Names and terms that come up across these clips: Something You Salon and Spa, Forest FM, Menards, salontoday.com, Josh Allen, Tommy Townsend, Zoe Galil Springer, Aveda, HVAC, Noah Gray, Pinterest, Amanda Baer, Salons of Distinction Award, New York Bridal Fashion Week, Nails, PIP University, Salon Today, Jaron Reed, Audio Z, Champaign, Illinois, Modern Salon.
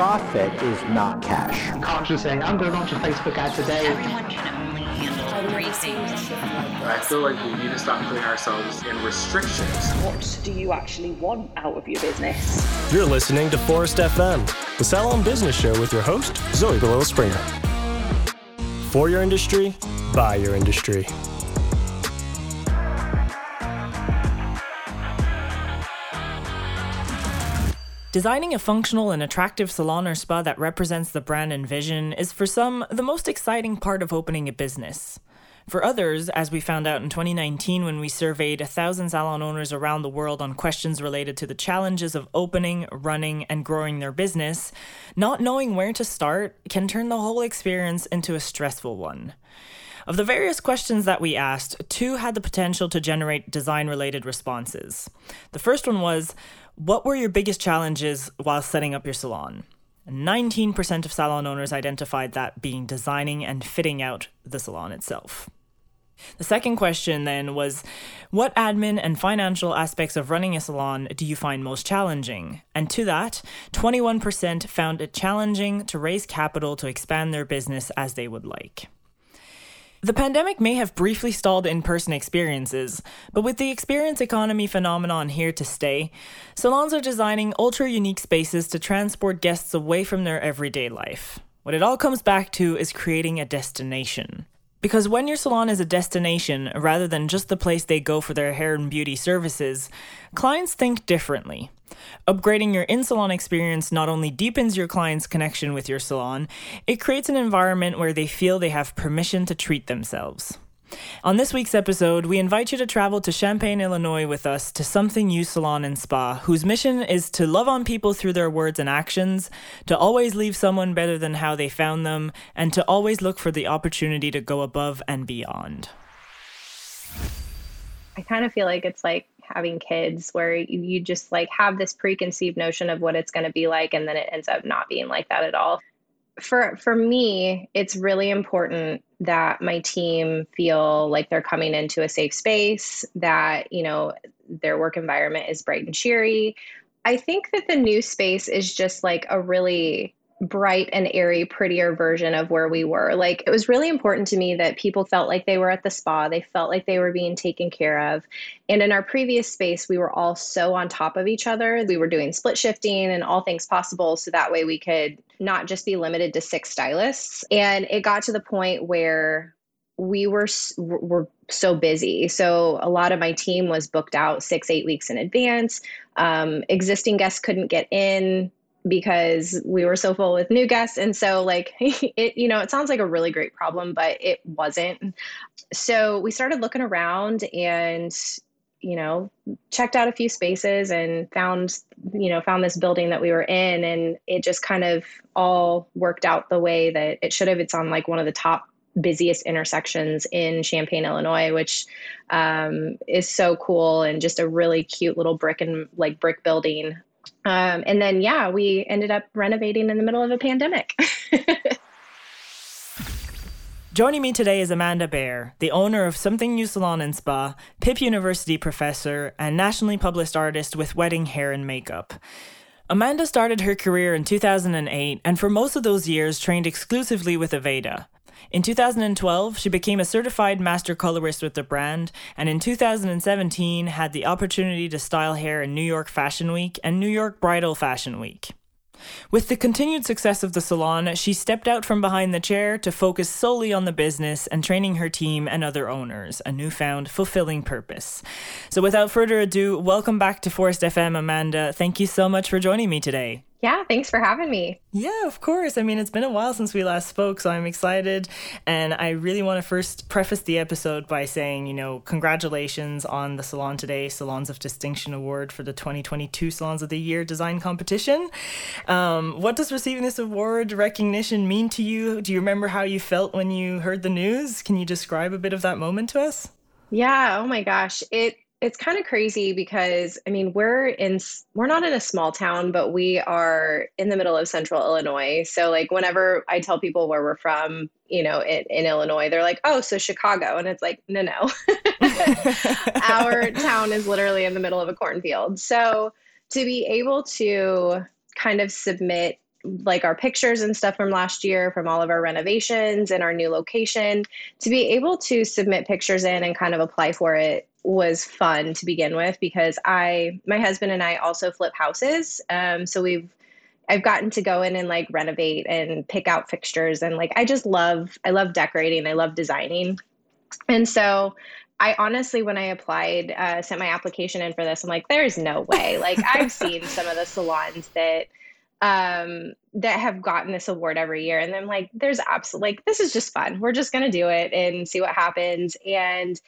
profit is not cash. I can't just say, I'm going on to Facebook ad today. Everyone can only handle three things. I feel like we need to stop putting ourselves in restrictions. What do you actually want out of your business? You're listening to Forest FM, the Salon Business Show with your host, Zoe Galil Springer. For your industry, by your industry. Designing a functional and attractive salon or spa that represents the brand and vision is, for some, the most exciting part of opening a business. For others, as we found out in 2019 when we surveyed 1,000 salon owners around the world on questions related to the challenges of opening, running, and growing their business, not knowing where to start can turn the whole experience into a stressful one. Of the various questions that we asked, two had the potential to generate design-related responses. The first one was, what were your biggest challenges while setting up your salon? 19% of salon owners identified that being designing and fitting out the salon itself. The second question then was, what admin and financial aspects of running a salon do you find most challenging? And to that, 21% found it challenging to raise capital to expand their business as they would like. The pandemic may have briefly stalled in-person experiences, but with the experience economy phenomenon here to stay, salons are designing ultra-unique spaces to transport guests away from their everyday life. What it all comes back to is creating a destination. Because when your salon is a destination, rather than just the place they go for their hair and beauty services, clients think differently. Upgrading your in-salon experience not only deepens your client's connection with your salon, it creates an environment where they feel they have permission to treat themselves. On this week's episode, we invite you to travel to Champaign, Illinois with us to Something You Salon and Spa, whose mission is to love on people through their words and actions, to always leave someone better than how they found them, and to always look for the opportunity to go above and beyond. I kind of feel like it's like having kids where you just like have this preconceived notion of what it's going to be like, and then it ends up not being like that at all. For me, it's really important that my team feel like they're coming into a safe space, that, you know, their work environment is bright and cheery. I think that the new space is just like a really bright and airy, prettier version of where we were. Like, it was really important to me that people felt like they were at the spa, they felt like they were being taken care of. And in our previous space, we were all so on top of each other. We were doing split shifting and all things possible, so that way we could not just be limited to 6 stylists. And it got to the point where we were so busy. So a lot of my team was booked out 6-8 weeks in advance. Existing guests couldn't get in because we were so full with new guests. And so like, it sounds like a really great problem, but it wasn't. So we started looking around and, you know, checked out a few spaces and found this building that we were in, and it just kind of all worked out the way that it should have. It's on like one of the top busiest intersections in Champaign, Illinois, which is so cool, and just a really cute little brick building. And then, we ended up renovating in the middle of a pandemic. Joining me today is Amanda Baer, the owner of Something You Salon and Spa, PIP University professor, and nationally published artist with wedding hair and makeup. Amanda started her career in 2008, and for most of those years trained exclusively with Aveda. In 2012, she became a certified master colorist with the brand, and in 2017 had the opportunity to style hair in New York Fashion Week and New York Bridal Fashion Week. With the continued success of the salon, she stepped out from behind the chair to focus solely on the business and training her team and other owners, a newfound fulfilling purpose. So without further ado, welcome back to Forest FM, Amanda. Thank you so much for joining me today. Yeah, thanks for having me. Yeah, of course. I mean, it's been a while since we last spoke, so I'm excited. And I really want to first preface the episode by saying, you know, congratulations on the Salon Today Salons of Distinction Award for the 2022 Salons of the Year Design Competition. What does receiving this award recognition mean to you? Do you remember how you felt when you heard the news? Can you describe a bit of that moment to us? Yeah, oh my gosh. It's kind of crazy because, I mean, we're not in a small town, but we are in the middle of central Illinois. So like whenever I tell people where we're from, you know, in Illinois, they're like, oh, so Chicago. And it's like, no, our town is literally in the middle of a cornfield. So to be able to kind of submit like our pictures and stuff from last year, from all of our renovations and our new location, to be able to submit pictures in and kind of apply for it was fun to begin with, because my husband and I also flip houses. So I've gotten to go in and like renovate and pick out fixtures. And like, I love decorating. I love designing. And so I honestly, when I applied, sent my application in for this, I'm like, there's no way. Like I've seen some of the salons that have gotten this award every year. And then like, there's absolutely like, this is just fun. We're just going to do it and see what happens. And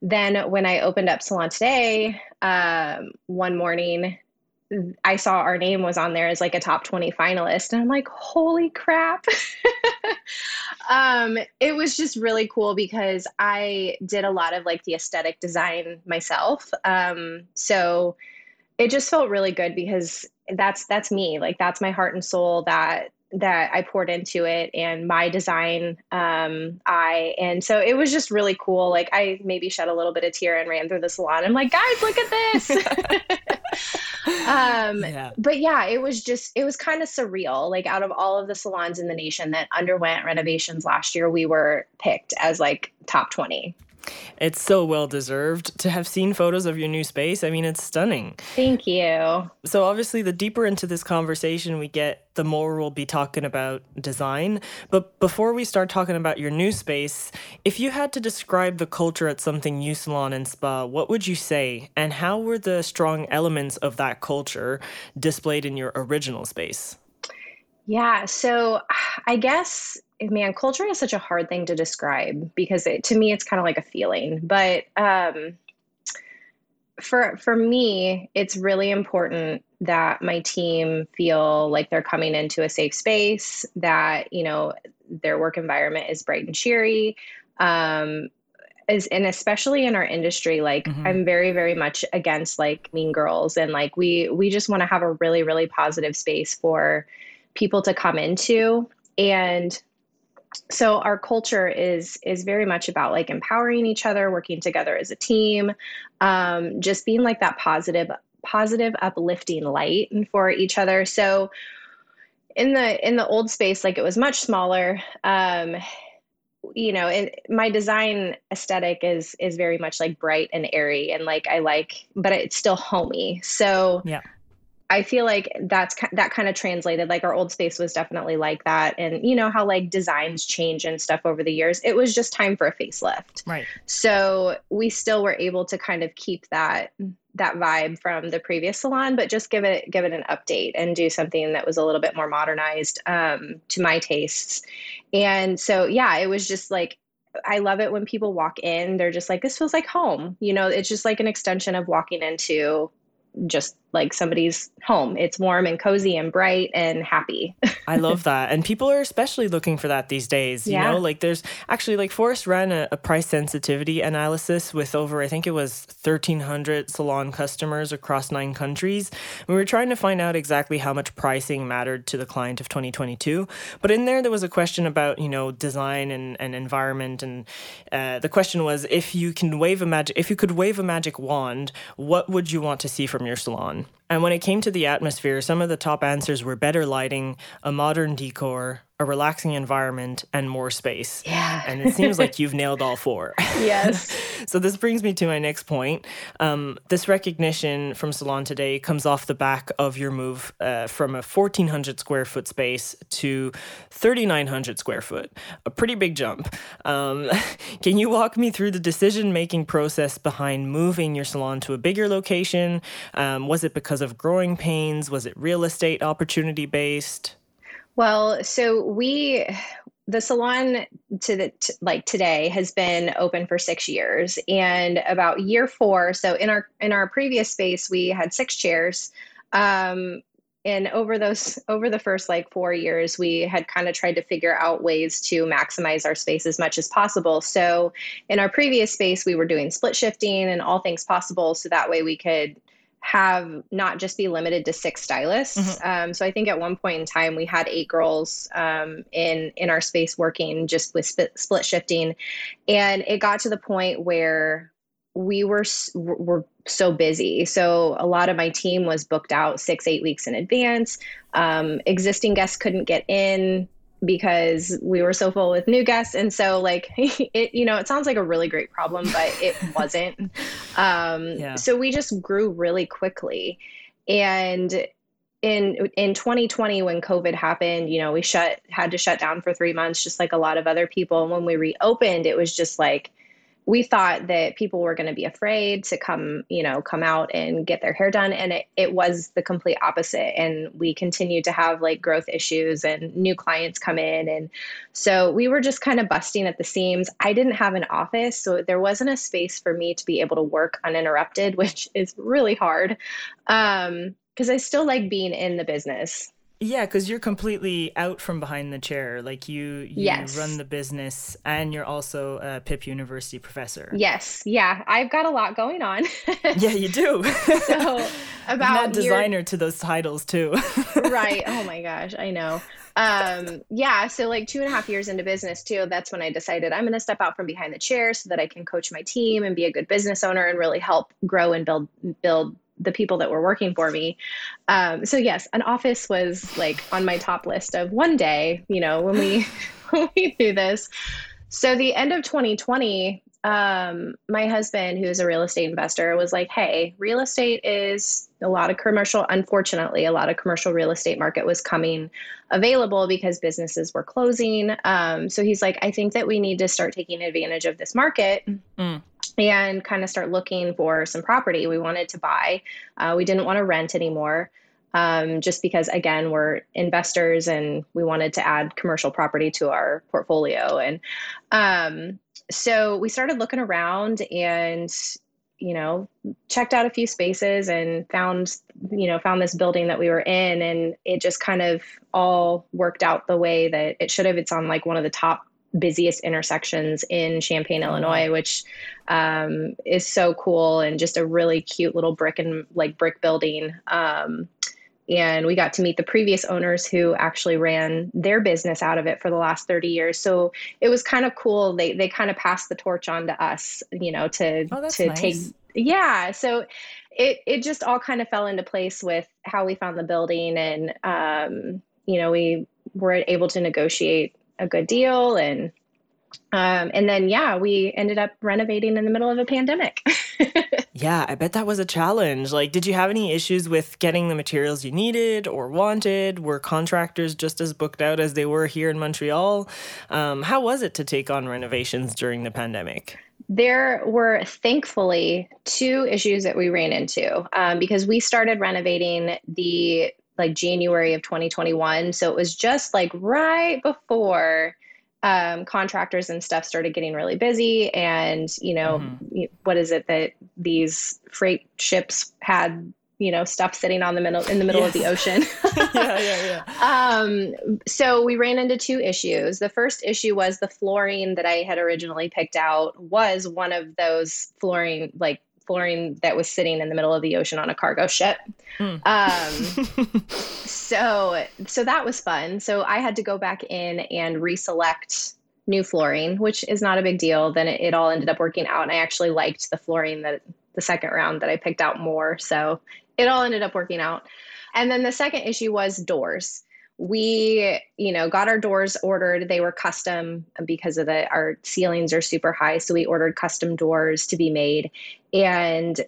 then when I opened up Salon Today, one morning, I saw our name was on there as like a top 20 finalist. And I'm like, holy crap. It was just really cool because I did a lot of like the aesthetic design myself. So it just felt really good because that's me. Like that's my heart and soul that I poured into it and my design. And so it was just really cool. Like I maybe shed a little bit of tear and ran through the salon. I'm like, guys, look at this. But yeah, it was kind of surreal. Like out of all of the salons in the nation that underwent renovations last year, we were picked as like top 20. It's so well deserved to have seen photos of your new space. I mean, it's stunning. Thank you. So obviously the deeper into this conversation we get, the more we'll be talking about design. But before we start talking about your new space, if you had to describe the culture at Something You Salon and Spa, what would you say? And how were the strong elements of that culture displayed in your original space? Yeah, so I guess, man, culture is such a hard thing to describe because to me, it's kind of like a feeling. But for me, it's really important that my team feel like they're coming into a safe space, that, you know, their work environment is bright and cheery. And especially in our industry, like I'm very, very much against like mean girls. And like we just want to have a really, really positive space for people to come into. And so our culture is very much about like empowering each other, working together as a team, just being like that positive, uplifting light for each other. So in the old space, like it was much smaller, you know, and my design aesthetic is very much like bright and airy and like, but it's still homey. So yeah. I feel like that kind of translated, like our old space was definitely like that. And you know how like designs change and stuff over the years, it was just time for a facelift. Right. So we still were able to kind of keep that vibe from the previous salon, but just give it an update and do something that was a little bit more modernized, to my tastes. And so, yeah, it was just like, I love it when people walk in, they're just like, this feels like home, you know, it's just like an extension of walking into just like somebody's home. It's warm and cozy and bright and happy. I love that. And people are especially looking for that these days. You know, like there's actually like Forest ran a price sensitivity analysis with over, I think it was 1,300 salon customers across 9 countries. We were trying to find out exactly how much pricing mattered to the client of 2022. But in there was a question about, you know, design and environment. And the question was, if you could wave a magic wand, what would you want to see from your salon? And when it came to the atmosphere, some of the top answers were better lighting, a modern decor, a relaxing environment, and more space. Yeah. And it seems like you've nailed all 4. Yes. So this brings me to my next point. This recognition from Salon Today comes off the back of your move from a 1,400 square foot space to 3,900 square foot, a pretty big jump. Can you walk me through the decision-making process behind moving your salon to a bigger location? Was it because of growing pains? Was it real estate opportunity-based? Well, so the salon today has been open for 6 years, and about year 4. So in our previous space, we had 6 chairs. And over the first like 4 years, we had kind of tried to figure out ways to maximize our space as much as possible. So in our previous space, we were doing split shifting and all things possible. So that way we could have not just be limited to 6 stylists. So I think at one point in time we had 8 girls in our space working just with split shifting, and it got to the point where we were so busy. So a lot of my team was booked out 6-8 weeks in advance. Existing guests couldn't get in because we were so full with new guests. And so like, it, you know, it sounds like a really great problem, but it wasn't. So we just grew really quickly. And in 2020, when COVID happened, you know, we had to shut down for 3 months, just like a lot of other people. And when we reopened, it was just like, we thought that people were going to be afraid to come out and get their hair done. And it was the complete opposite. And we continued to have like growth issues and new clients come in. And so we were just kind of busting at the seams. I didn't have an office, so there wasn't a space for me to be able to work uninterrupted, which is really hard. 'Cause I still like being in the business. Yeah, because you're completely out from behind the chair. Like you yes. run the business, and you're also a PIP University professor. Yes, yeah, I've got a lot going on. Yeah, you do. So about designer to those titles too. Right. Oh my gosh, I know. So like 2.5 years into business too, that's when I decided I'm going to step out from behind the chair so that I can coach my team and be a good business owner and really help grow and build the people that were working for me. So yes, an office was like on my top list of one day, you know, when we do this. So the end of 2020, my husband, who is a real estate investor, was like, hey, real estate is unfortunately, a lot of commercial real estate market was coming available because businesses were closing. So he's like, I think that we need to start taking advantage of this market. Mm. And kind of start looking for some property we wanted to buy. We didn't want to rent anymore, just because, again, we're investors and we wanted to add commercial property to our portfolio. And so we started looking around and, you know, checked out a few spaces and found this building that we were in. And it just kind of all worked out the way that it should have. It's on like one of the top busiest intersections in Champaign, Illinois, which is so cool, and just a really cute little brick building. And we got to meet the previous owners who actually ran their business out of it for the last 30 years. So it was kind of cool. They kind of passed the torch on to us, you know, So it just all kind of fell into place with how we found the building, and you know, we were able to negotiate a good deal. And then, yeah, we ended up renovating in the middle of a pandemic. Yeah, I bet that was a challenge. Like, did you have any issues with getting the materials you needed or wanted? Were contractors just as booked out as they were here in Montreal? How was it to take on renovations during the pandemic? There were thankfully two issues that we ran into, because we started renovating like January of 2021. So it was just like right before contractors and stuff started getting really busy. And, you know, What is it that these freight ships had, you know, stuff sitting on in the middle yes. of the ocean. Yeah. So we ran into two issues. The first issue was the flooring that I had originally picked out was one of those flooring that was sitting in the middle of the ocean on a cargo ship. So that was fun. So I had to go back in and reselect new flooring, which is not a big deal. Then it all ended up working out. And I actually liked the flooring that the second round that I picked out more. So it all ended up working out. And then the second issue was doors. We, you know, got our doors ordered. They were custom because of our ceilings are super high. So we ordered custom doors to be made. And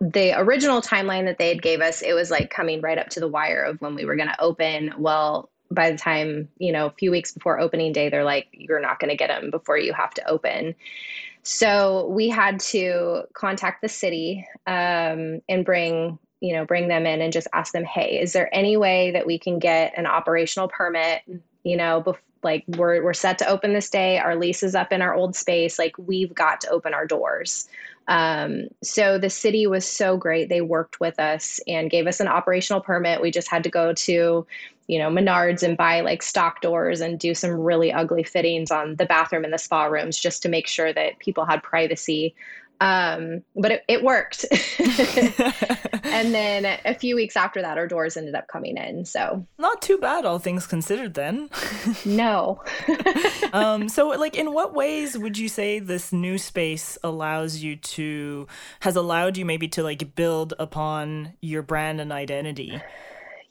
the original timeline that they had gave us, it was like coming right up to the wire of when we were going to open. Well, by the time, you know, a few weeks before opening day, they're like, you're not going to get them before you have to open. So we had to contact the city, and bring them in and just ask them, hey, is there any way that we can get an operational permit? You know, we're set to open this day. Our lease is up in our old space. Like, we've got to open our doors. So the city was so great. They worked with us and gave us an operational permit. We just had to go to, you know, Menards and buy like stock doors and do some really ugly fittings on the bathroom and the spa rooms just to make sure that people had privacy. But it worked. And then a few weeks after that, our doors ended up coming in. So not too bad, all things considered then. No. So like, in what ways would you say this new space has allowed you maybe to like build upon your brand and identity?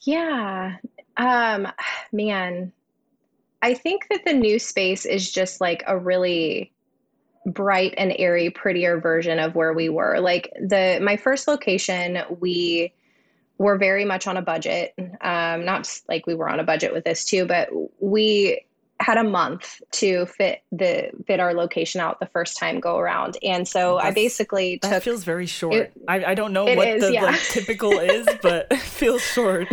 Yeah. Man, I think that the new space is just like a really bright and airy, prettier version of where we were. Like my first location, we were very much on a budget. Not just like we were on a budget with this too, but we had a month to fit our location out the first time go around. And so that feels very short. I don't know what typical is, but it feels short.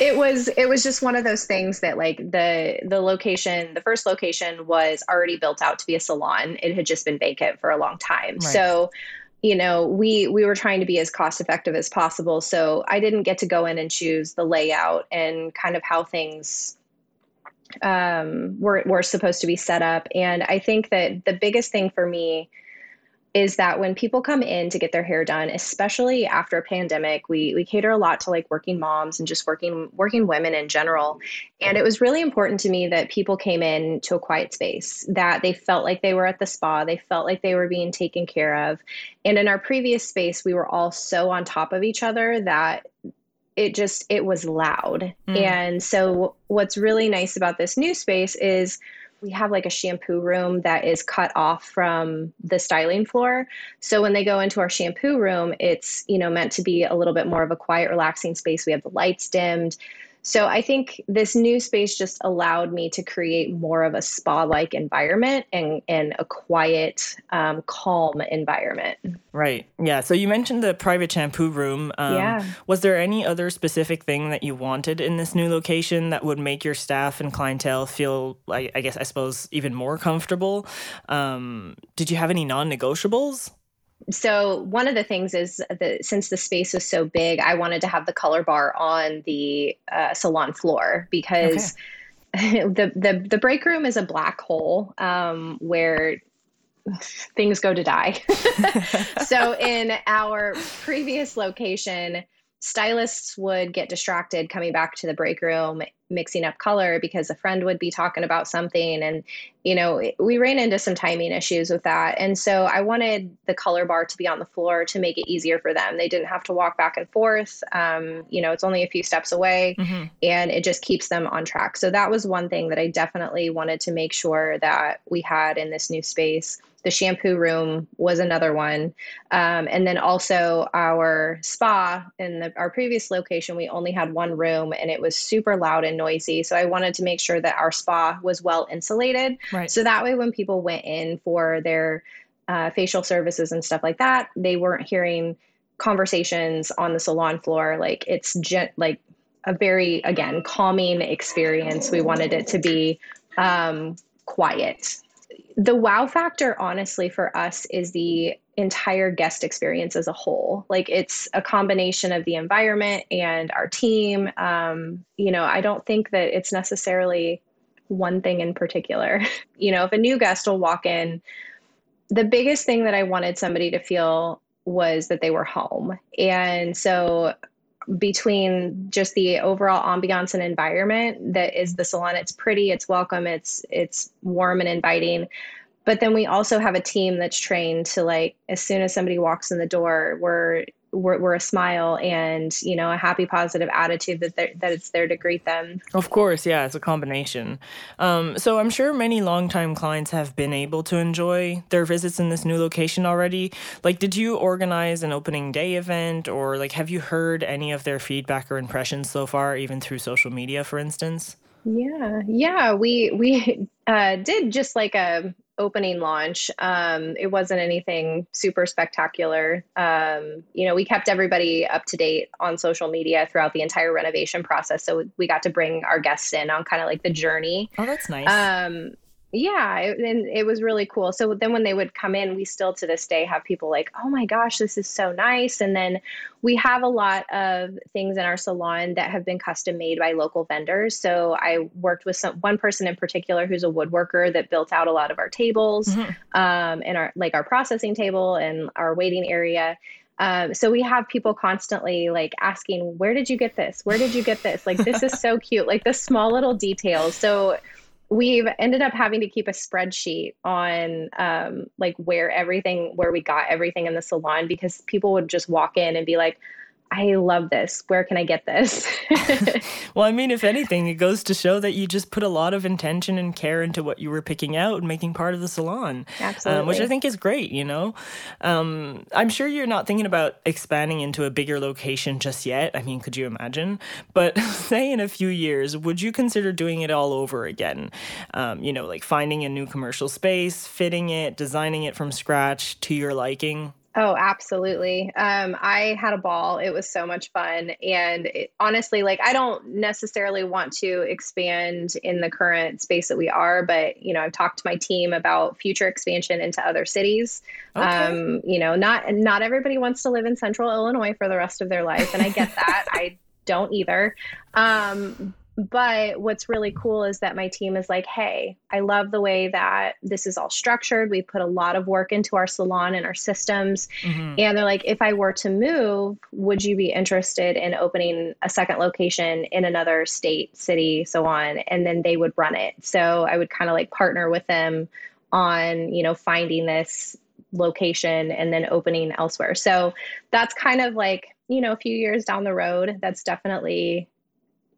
It was just one of those things that like the first location was already built out to be a salon. It had just been vacant for a long time. Right. So, you know, we were trying to be as cost effective as possible. So I didn't get to go in and choose the layout and kind of how things were supposed to be set up. And I think that the biggest thing for me is that when people come in to get their hair done, especially after a pandemic, we cater a lot to like working moms and just working women in general. And it was really important to me that people came in to a quiet space, that they felt like they were at the spa, they felt like they were being taken care of. And in our previous space, we were all so on top of each other that it was loud. Mm. And so what's really nice about this new space is we have like a shampoo room that is cut off from the styling floor. So when they go into our shampoo room, it's, you know, meant to be a little bit more of a quiet, relaxing space. We have the lights dimmed. So I think this new space just allowed me to create more of a spa-like environment and a quiet, calm environment. Right. Yeah. So you mentioned the private shampoo room. Was there any other specific thing that you wanted in this new location that would make your staff and clientele feel, I suppose, even more comfortable? Did you have any non-negotiables? So one of the things is that since the space was so big, I wanted to have the color bar on the salon floor because the break room is a black hole where things go to die. So in our previous location, stylists would get distracted coming back to the break room, mixing up color because a friend would be talking about something. And, you know, we ran into some timing issues with that. And so I wanted the color bar to be on the floor to make it easier for them. They didn't have to walk back and forth. You know, it's only a few steps away and it just keeps them on track. So that was one thing that I definitely wanted to make sure that we had in this new space. The shampoo room was another one. And then also our spa in our previous location, we only had one room and it was super loud and noisy. So I wanted to make sure that our spa was well insulated. Right. So that way when people went in for their facial services and stuff like that, they weren't hearing conversations on the salon floor. Like it's like a very, again, calming experience. We wanted it to be quiet. The wow factor, honestly, for us is the entire guest experience as a whole. Like it's a combination of the environment and our team. You know, I don't think that it's necessarily one thing in particular. You know, if a new guest will walk in, the biggest thing that I wanted somebody to feel was that they were home. And so between just the overall ambiance and environment that is the salon. It's pretty, it's welcome, it's warm and inviting. But then we also have a team that's trained to like, as soon as somebody walks in the door, we're a smile and, you know, a happy, positive attitude that it's there to greet them. Of course. Yeah. It's a combination. So I'm sure many longtime clients have been able to enjoy their visits in this new location already. Like, did you organize an opening day event or like, have you heard any of their feedback or impressions so far, even through social media, for instance? Yeah. We did just like a opening launch. It wasn't anything super spectacular. You know, we kept everybody up to date on social media throughout the entire renovation process. So we got to bring our guests in on kind of like the journey. Oh, that's nice. Yeah, and it was really cool. So then when they would come in, we still to this day have people like, oh my gosh, this is so nice. And then we have a lot of things in our salon that have been custom made by local vendors. So I worked with one person in particular who's a woodworker that built out a lot of our tables, and our processing table and our waiting area. So we have people constantly like asking, where did you get this? Where did you get this? Like, this is so cute. Like the small little details. So we've ended up having to keep a spreadsheet on where we got everything in the salon, because people would just walk in and be like, I love this. Where can I get this? Well, I mean, if anything, it goes to show that you just put a lot of intention and care into what you were picking out and making part of the salon. Absolutely. Which I think is great, you know. I'm sure you're not thinking about expanding into a bigger location just yet. I mean, could you imagine? But say in a few years, would you consider doing it all over again? Like finding a new commercial space, fitting it, designing it from scratch to your liking? Oh, absolutely. I had a ball. It was so much fun. And honestly, I don't necessarily want to expand in the current space that we are, but, I've talked to my team about future expansion into other cities. Okay. Not everybody wants to live in central Illinois for the rest of their life. And I get that. I don't either. But what's really cool is that my team is like, hey, I love the way that this is all structured. We put a lot of work into our salon and our systems. Mm-hmm. And they're like, if I were to move, would you be interested in opening a second location in another state, city, so on? And then they would run it. So I would kind of partner with them on, finding this location and then opening elsewhere. So that's kind of a few years down the road, that's definitely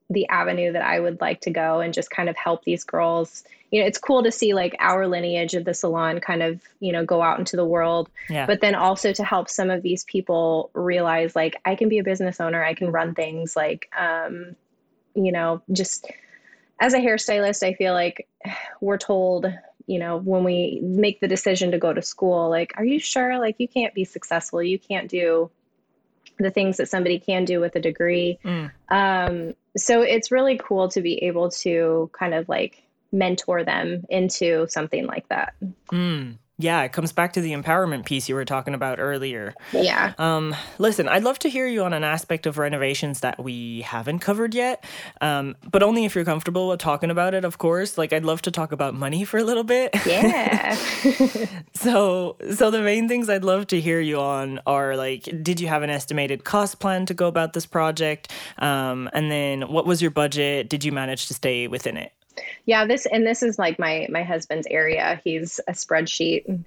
the avenue that I would like to go and just kind of help these girls. It's cool to see our lineage of the salon kind of, go out into the world, yeah. But then also to help some of these people realize I can be a business owner. I can run things just as a hairstylist, I feel like we're told, when we make the decision to go to school, are you sure? You can't be successful. You can't do the things that somebody can do with a degree. So it's really cool to be able to kind of mentor them into something like that. Yeah, it comes back to the empowerment piece you were talking about earlier. Yeah. Listen, I'd love to hear you on an aspect of renovations that we haven't covered yet, but only if you're comfortable with talking about it, of course. I'd love to talk about money for a little bit. Yeah. So the main things I'd love to hear you on are, did you have an estimated cost plan to go about this project? And then what was your budget? Did you manage to stay within it? Yeah, this is my husband's area. He's a spreadsheet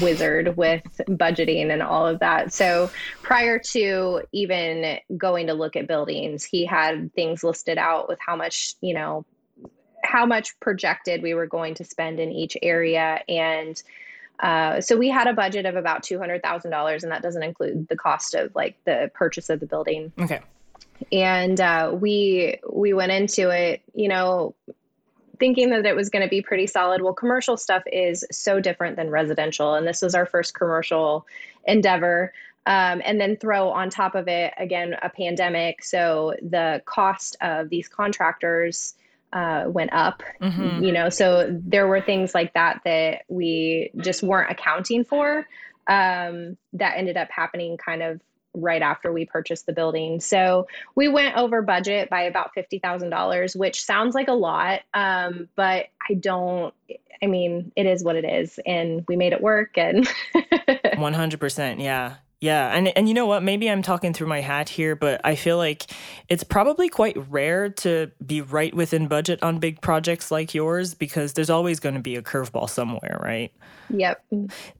wizard with budgeting and all of that. So prior to even going to look at buildings, he had things listed out with how much projected we were going to spend in each area. And so we had a budget of about $200,000, and that doesn't include the cost of the purchase of the building. Okay. And we went into it, thinking that it was going to be pretty solid. Well, commercial stuff is so different than residential. And this was our first commercial endeavor. And then throw on top of it, again, a pandemic. So the cost of these contractors went up, so there were things like that that we just weren't accounting for that ended up happening kind of right after we purchased the building. So we went over budget by about $50,000, which sounds like a lot. But it is what it is, and we made it work. And 100%. Yeah. Yeah. And you know what, maybe I'm talking through my hat here, but I feel like it's probably quite rare to be right within budget on big projects like yours, because there's always going to be a curveball somewhere, right? Yep.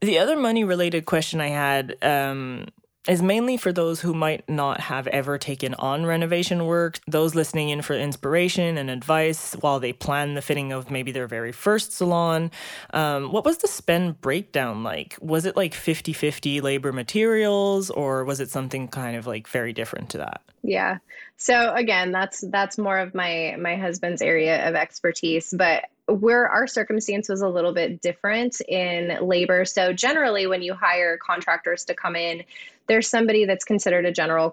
The other money related question I had, is mainly for those who might not have ever taken on renovation work, those listening in for inspiration and advice while they plan the fitting of maybe their very first salon. What was the spend breakdown like? Was it 50-50 labor materials, or was it something kind of very different to that? Yeah. So again, that's more of my husband's area of expertise, but where our circumstance was a little bit different in labor. So generally when you hire contractors to come in, there's somebody that's considered a general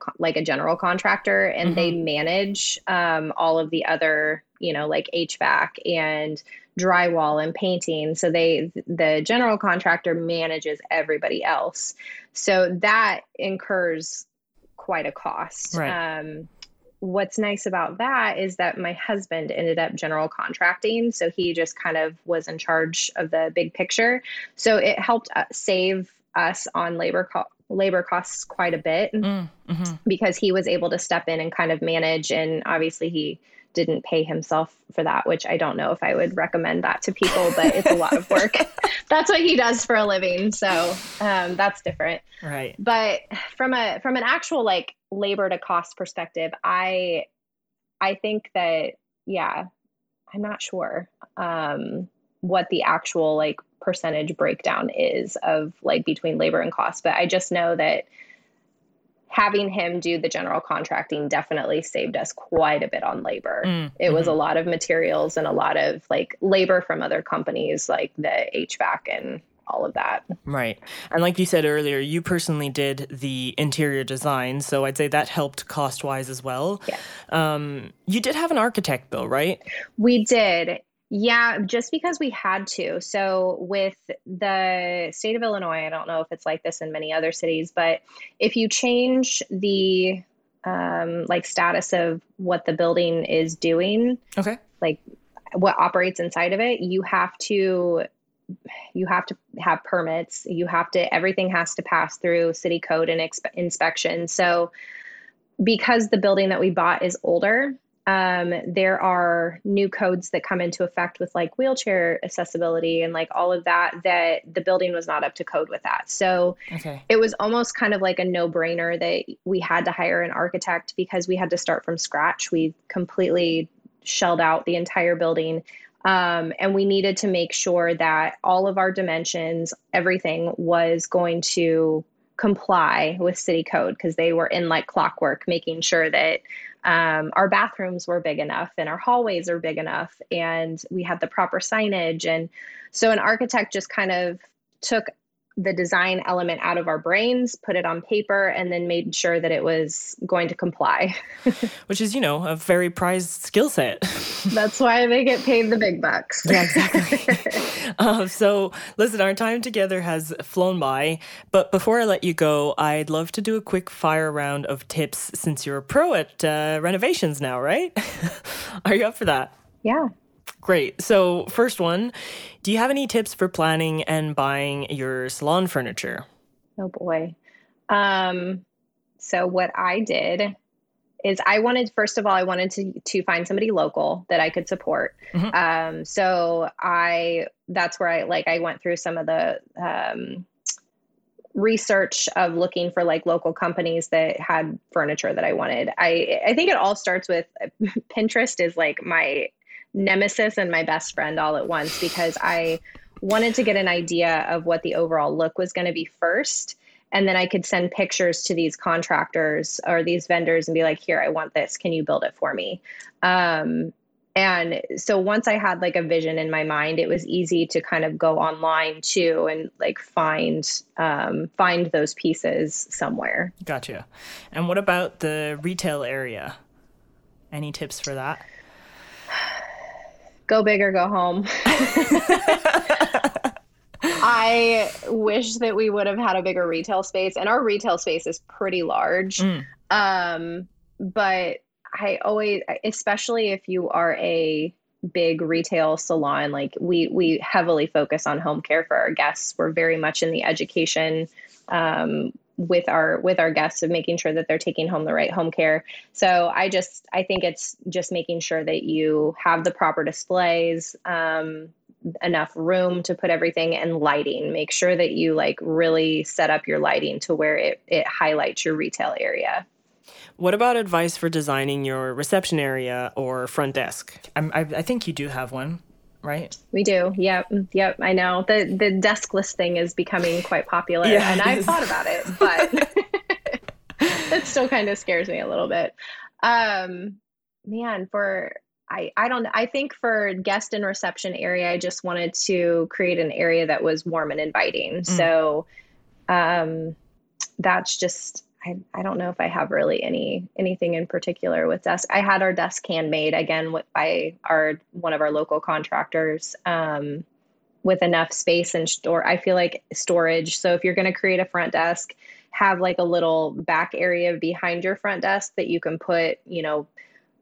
contractor, and they manage all of the other, like HVAC and drywall and painting. So the general contractor manages everybody else. So that incurs quite a cost. Right. What's nice about that is that my husband ended up general contracting. So he just kind of was in charge of the big picture. So it helped save us on labor costs quite a bit because he was able to step in and kind of manage. And obviously he didn't pay himself for that, which I don't know if I would recommend that to people, but it's a lot of work. That's what he does for a living. So that's different. Right. But from an actual like labor to cost perspective, I think that, I'm not sure what the actual like percentage breakdown is of like between labor and cost, but I just know that having him do the general contracting definitely saved us quite a bit on labor. It was a lot of materials and a lot of like labor from other companies, like the HVAC and all of that. Right. And like you said earlier, you personally did the interior design. So I'd say that helped cost wise as well. Yeah. You did have an architect though, right? We did. Yeah, just because we had to. So with the state of Illinois, I don't know if it's like this in many other cities, but if you change the status of what the building is doing, okay, like what operates inside of it, you have to have permits. Everything has to pass through city code and inspection. So because the building that we bought is older, there are new codes that come into effect with like wheelchair accessibility and like all of that the building was not up to code with that. So okay. It was almost kind of like a no-brainer that we had to hire an architect because we had to start from scratch. We completely shelled out the entire building. And we needed to make sure that all of our dimensions, everything was going to comply with city code because they were in like clockwork, making sure that our bathrooms were big enough and our hallways are big enough and we had the proper signage. And so an architect just kind of took the design element out of our brains, put it on paper, and then made sure that it was going to comply. Which is, a very prized skill set. That's why they get paid the big bucks. Yeah, exactly. So listen, our time together has flown by, but before I let you go, I'd love to do a quick fire round of tips since you're a pro at renovations now, right? Are you up for that? Yeah. Great. So first one, do you have any tips for planning and buying your salon furniture? Oh boy. So what I did is I wanted to find somebody local that I could support. That's where I went through some of the, research of looking for like local companies that had furniture that I wanted. I think it all starts with Pinterest is like my nemesis and my best friend all at once, because I wanted to get an idea of what the overall look was going to be first. And then I could send pictures to these contractors or these vendors and be like, here, I want this. Can you build it for me? And so once I had like a vision in my mind, it was easy to kind of go online too and like find those pieces somewhere. Gotcha. And what about the retail area? Any tips for that? Go big or go home. I wish that we would have had a bigger retail space, and our retail space is pretty large. But I always, especially if you are a big retail salon, like we heavily focus on home care for our guests. We're very much in the education with our guests of making sure that they're taking home the right home care. So I think it's just making sure that you have the proper displays, enough room to put everything, and lighting. Make sure that you like really set up your lighting to where it highlights your retail area. What about advice for designing your reception area or front desk? I think you do have one. Right? We do. Yep. I know the deskless thing is becoming quite popular, and I've thought about it, but that still kind of scares me a little bit. Man, for I think for guest and reception area, I just wanted to create an area that was warm and inviting. So that's just, I don't know if I have really anything in particular with desk. I had our desk handmade again by one of our local contractors, with enough space and storage. So if you're going to create a front desk, have like a little back area behind your front desk that you can put,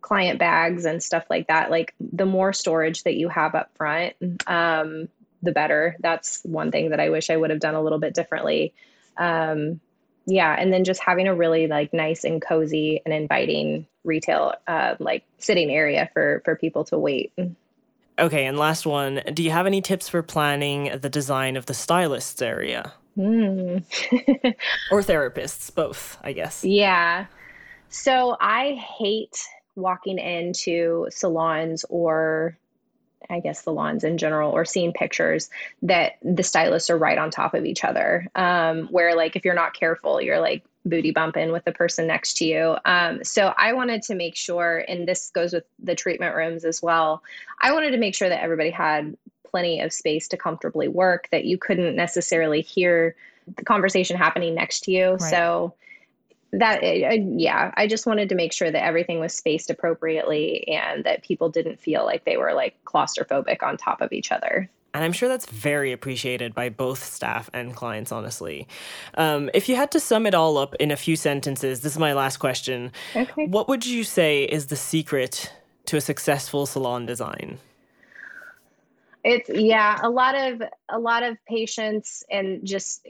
client bags and stuff like that. Like the more storage that you have up front, the better. That's one thing that I wish I would have done a little bit differently. And then just having a really like nice and cozy and inviting retail, like sitting area for people to wait. Okay. And last one, do you have any tips for planning the design of the stylist's area? Or therapists, both, I guess. Yeah. So I hate walking into salons, or I guess salons in general, or seeing pictures that the stylists are right on top of each other. Where like, if you're not careful, you're like booty bumping with the person next to you. So I wanted to make sure, and this goes with the treatment rooms as well, I wanted to make sure that everybody had plenty of space to comfortably work, that you couldn't necessarily hear the conversation happening next to you. Right. So I just wanted to make sure that everything was spaced appropriately and that people didn't feel like they were like claustrophobic on top of each other. And I'm sure that's very appreciated by both staff and clients, honestly. If you had to sum it all up in a few sentences, this is my last question. Okay. What would you say is the secret to a successful salon design? It's a lot of patience and just...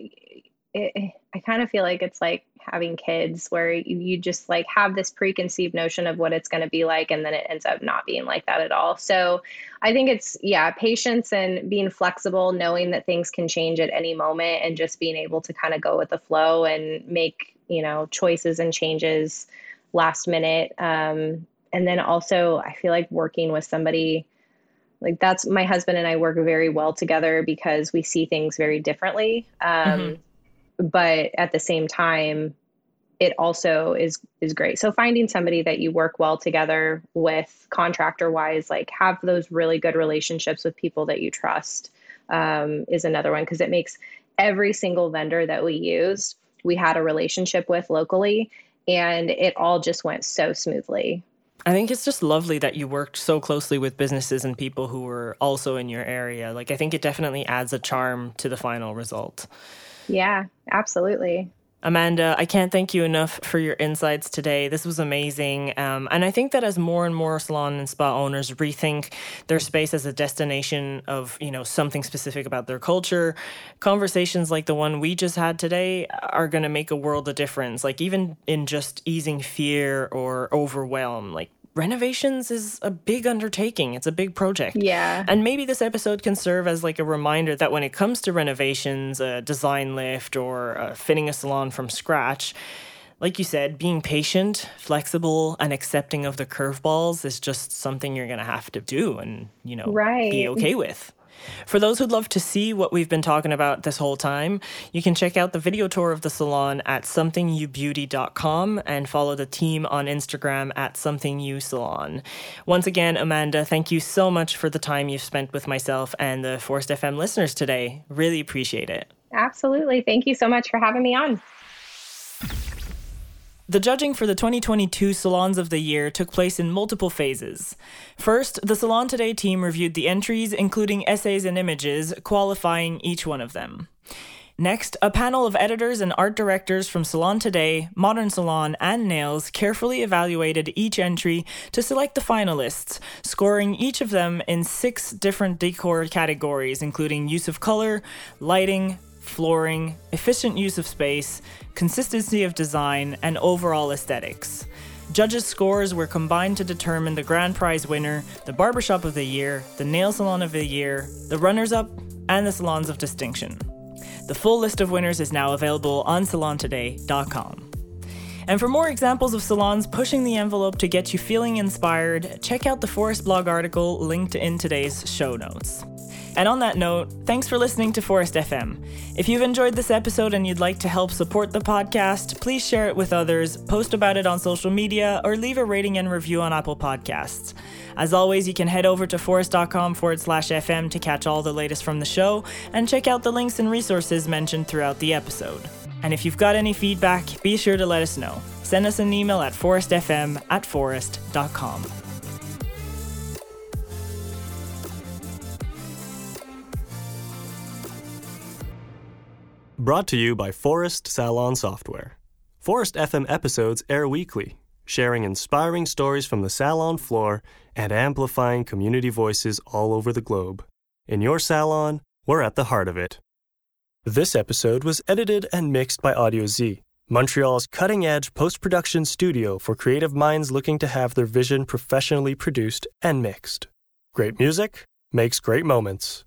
I kind of feel like it's like having kids where you just like have this preconceived notion of what it's going to be like, and then it ends up not being like that at all. So I think it's, patience and being flexible, knowing that things can change at any moment, and just being able to kind of go with the flow and make, choices and changes last minute. And then also I feel like working with somebody, like that's my husband and I work very well together because we see things very differently. But at the same time, it also is great. So finding somebody that you work well together with, contractor wise, like have those really good relationships with people that you trust, is another one. 'Cause it makes every single vendor that we used, we had a relationship with locally, and it all just went so smoothly. I think it's just lovely that you worked so closely with businesses and people who were also in your area. Like, I think it definitely adds a charm to the final result. Yeah, absolutely. Amanda, I can't thank you enough for your insights today. This was amazing. And I think that as more and more salon and spa owners rethink their space as a destination of, something specific about their culture, conversations like the one we just had today are going to make a world of difference. Like even in just easing fear or overwhelm, like renovations is a big undertaking. It's a big project. Yeah. And maybe this episode can serve as like a reminder that when it comes to renovations, a design lift, or fitting a salon from scratch, like you said, being patient, flexible, and accepting of the curveballs is just something you're going to have to do and, right. Be okay with. For those who'd love to see what we've been talking about this whole time, you can check out the video tour of the salon at somethingyoubeauty.com and follow the team on Instagram at somethingyousalon. Once again, Amanda, thank you so much for the time you've spent with myself and the Forest FM listeners today. Really appreciate it. Absolutely. Thank you so much for having me on. The judging for the 2022 Salons of the Year took place in multiple phases. First, the Salon Today team reviewed the entries, including essays and images, qualifying each one of them. Next, a panel of editors and art directors from Salon Today, Modern Salon, and Nails carefully evaluated each entry to select the finalists, scoring each of them in 6 different decor categories, including use of color, lighting, flooring, efficient use of space, consistency of design, and overall aesthetics. Judges' scores were combined to determine the grand prize winner, the barbershop of the year, the nail salon of the year, the runners-up, and the salons of distinction. The full list of winners is now available on salontoday.com. And for more examples of salons pushing the envelope to get you feeling inspired, check out the Forest blog article linked in today's show notes. And on that note, thanks for listening to Forest FM. If you've enjoyed this episode and you'd like to help support the podcast, please share it with others, post about it on social media, or leave a rating and review on Apple Podcasts. As always, you can head over to forest.com/FM to catch all the latest from the show and check out the links and resources mentioned throughout the episode. And if you've got any feedback, be sure to let us know. Send us an email at forestfm@forest.com. Brought to you by Forest Salon Software. Forest FM episodes air weekly, sharing inspiring stories from the salon floor and amplifying community voices all over the globe. In your salon, we're at the heart of it. This episode was edited and mixed by Audio Z, Montreal's cutting-edge post-production studio for creative minds looking to have their vision professionally produced and mixed. Great music makes great moments.